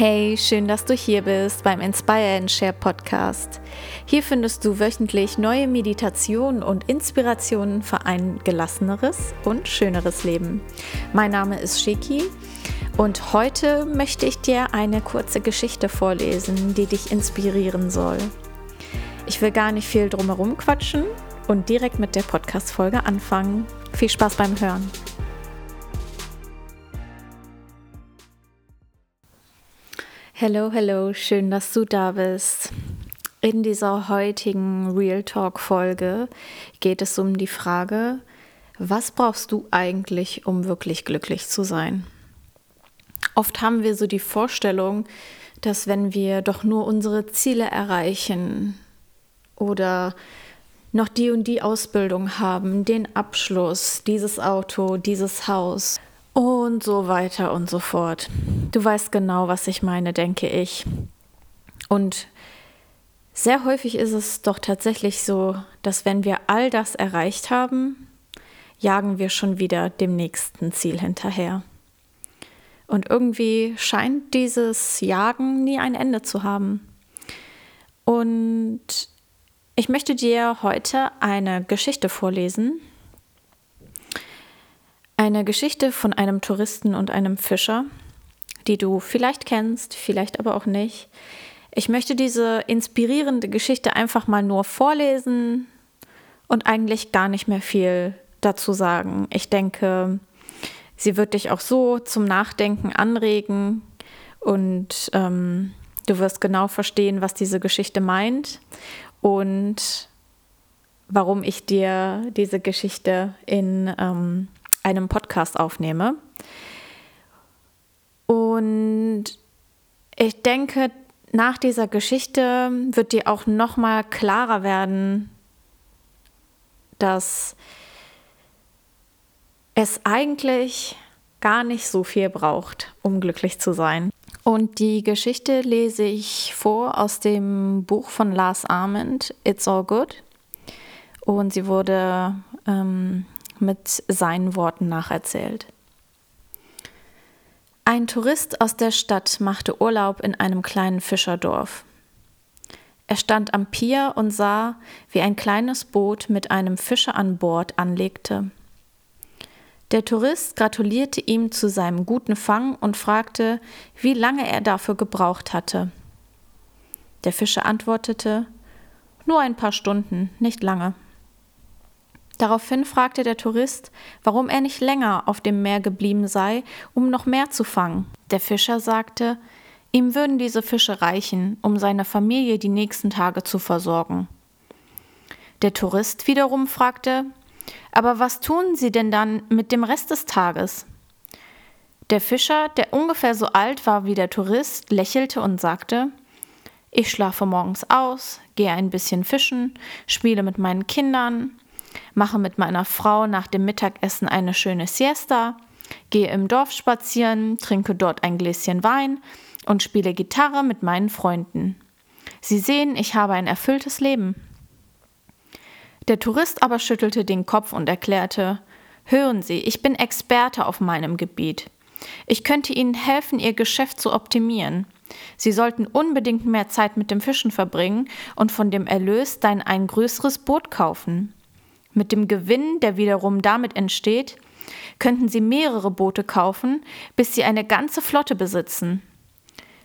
Hey, schön, dass du hier bist beim Inspire and Share Podcast. Hier findest du wöchentlich neue Meditationen und Inspirationen für ein gelasseneres und schöneres Leben. Mein Name ist Shiki und heute möchte ich dir eine kurze Geschichte vorlesen, die dich inspirieren soll. Ich will gar nicht viel drumherum quatschen und direkt mit der Podcast-Folge anfangen. Viel Spaß beim Hören. Hello, hello, schön, dass du da bist. In dieser heutigen Real Talk Folge geht es um die Frage, was brauchst du eigentlich, um wirklich glücklich zu sein? Oft haben wir so die Vorstellung, dass wenn wir doch nur unsere Ziele erreichen oder noch die und die Ausbildung haben, den Abschluss, dieses Auto, dieses Haus und so weiter und so fort. Du weißt genau, was ich meine, denke ich. Und sehr häufig ist es doch tatsächlich so, dass wenn wir all das erreicht haben, jagen wir schon wieder dem nächsten Ziel hinterher. Und irgendwie scheint dieses Jagen nie ein Ende zu haben. Und ich möchte dir heute eine Geschichte vorlesen. Eine Geschichte von einem Touristen und einem Fischer, die du vielleicht kennst, vielleicht aber auch nicht. Ich möchte diese inspirierende Geschichte einfach mal nur vorlesen und eigentlich gar nicht mehr viel dazu sagen. Ich denke, sie wird dich auch so zum Nachdenken anregen und du wirst genau verstehen, was diese Geschichte meint und warum ich dir diese Geschichte in einem Podcast aufnehme. Und ich denke, nach dieser Geschichte wird dir auch noch mal klarer werden, dass es eigentlich gar nicht so viel braucht, um glücklich zu sein. Und die Geschichte lese ich vor aus dem Buch von Lars Armand, It's All Good. Und sie wurde mit seinen Worten nacherzählt. Ein Tourist aus der Stadt machte Urlaub in einem kleinen Fischerdorf. Er stand am Pier und sah, wie ein kleines Boot mit einem Fischer an Bord anlegte. Der Tourist gratulierte ihm zu seinem guten Fang und fragte, wie lange er dafür gebraucht hatte. Der Fischer antwortete, nur ein paar Stunden, nicht lange. Daraufhin fragte der Tourist, warum er nicht länger auf dem Meer geblieben sei, um noch mehr zu fangen. Der Fischer sagte, ihm würden diese Fische reichen, um seine Familie die nächsten Tage zu versorgen. Der Tourist wiederum fragte, aber was tun Sie denn dann mit dem Rest des Tages? Der Fischer, der ungefähr so alt war wie der Tourist, lächelte und sagte, ich schlafe morgens aus, gehe ein bisschen fischen, spiele mit meinen Kindern, mache mit meiner Frau nach dem Mittagessen eine schöne Siesta, gehe im Dorf spazieren, trinke dort ein Gläschen Wein und spiele Gitarre mit meinen Freunden. Sie sehen, ich habe ein erfülltes Leben. Der Tourist aber schüttelte den Kopf und erklärte, hören Sie, ich bin Experte auf meinem Gebiet. Ich könnte Ihnen helfen, Ihr Geschäft zu optimieren. Sie sollten unbedingt mehr Zeit mit dem Fischen verbringen und von dem Erlös dann ein größeres Boot kaufen. Mit dem Gewinn, der wiederum damit entsteht, könnten Sie mehrere Boote kaufen, bis Sie eine ganze Flotte besitzen.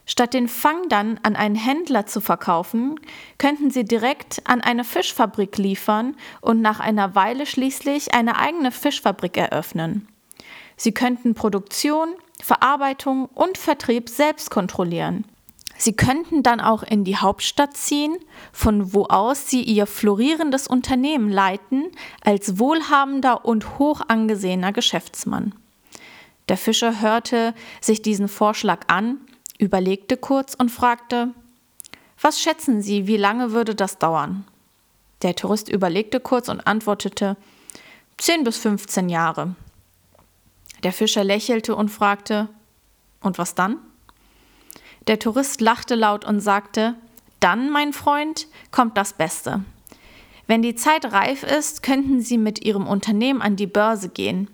Statt den Fang dann an einen Händler zu verkaufen, könnten Sie direkt an eine Fischfabrik liefern und nach einer Weile schließlich eine eigene Fischfabrik eröffnen. Sie könnten Produktion, Verarbeitung und Vertrieb selbst kontrollieren. Sie könnten dann auch in die Hauptstadt ziehen, von wo aus Sie Ihr florierendes Unternehmen leiten, als wohlhabender und hoch angesehener Geschäftsmann. Der Fischer hörte sich diesen Vorschlag an, überlegte kurz und fragte, was schätzen Sie, wie lange würde das dauern? Der Tourist überlegte kurz und antwortete, 10 bis 15 Jahre. Der Fischer lächelte und fragte, und was dann? Der Tourist lachte laut und sagte, dann, mein Freund, kommt das Beste. Wenn die Zeit reif ist, könnten Sie mit Ihrem Unternehmen an die Börse gehen,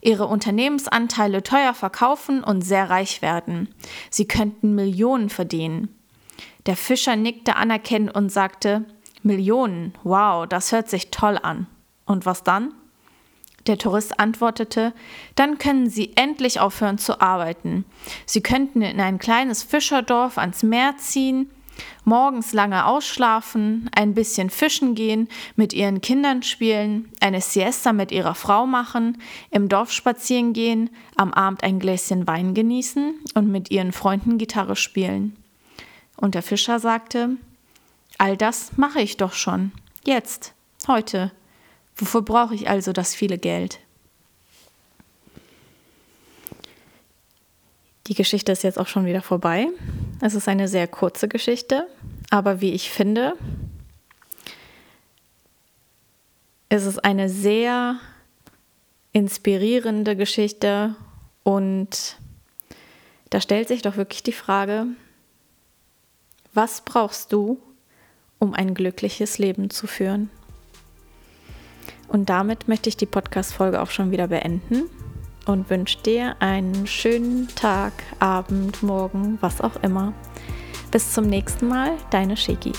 Ihre Unternehmensanteile teuer verkaufen und sehr reich werden. Sie könnten Millionen verdienen. Der Fischer nickte anerkennend und sagte: Millionen, wow, das hört sich toll an. Und was dann? Der Tourist antwortete: Dann können Sie endlich aufhören zu arbeiten. Sie könnten in ein kleines Fischerdorf ans Meer ziehen, morgens lange ausschlafen, ein bisschen fischen gehen, mit Ihren Kindern spielen, eine Siesta mit Ihrer Frau machen, im Dorf spazieren gehen, am Abend ein Gläschen Wein genießen und mit Ihren Freunden Gitarre spielen. Und der Fischer sagte: All das mache ich doch schon, jetzt, heute. Wofür brauche ich also das viele Geld? Die Geschichte ist jetzt auch schon wieder vorbei. Es ist eine sehr kurze Geschichte, aber wie ich finde, ist es eine sehr inspirierende Geschichte und da stellt sich doch wirklich die Frage, was brauchst du, um ein glückliches Leben zu führen? Und damit möchte ich die Podcast-Folge auch schon wieder beenden und wünsche dir einen schönen Tag, Abend, Morgen, was auch immer. Bis zum nächsten Mal, deine Shiki.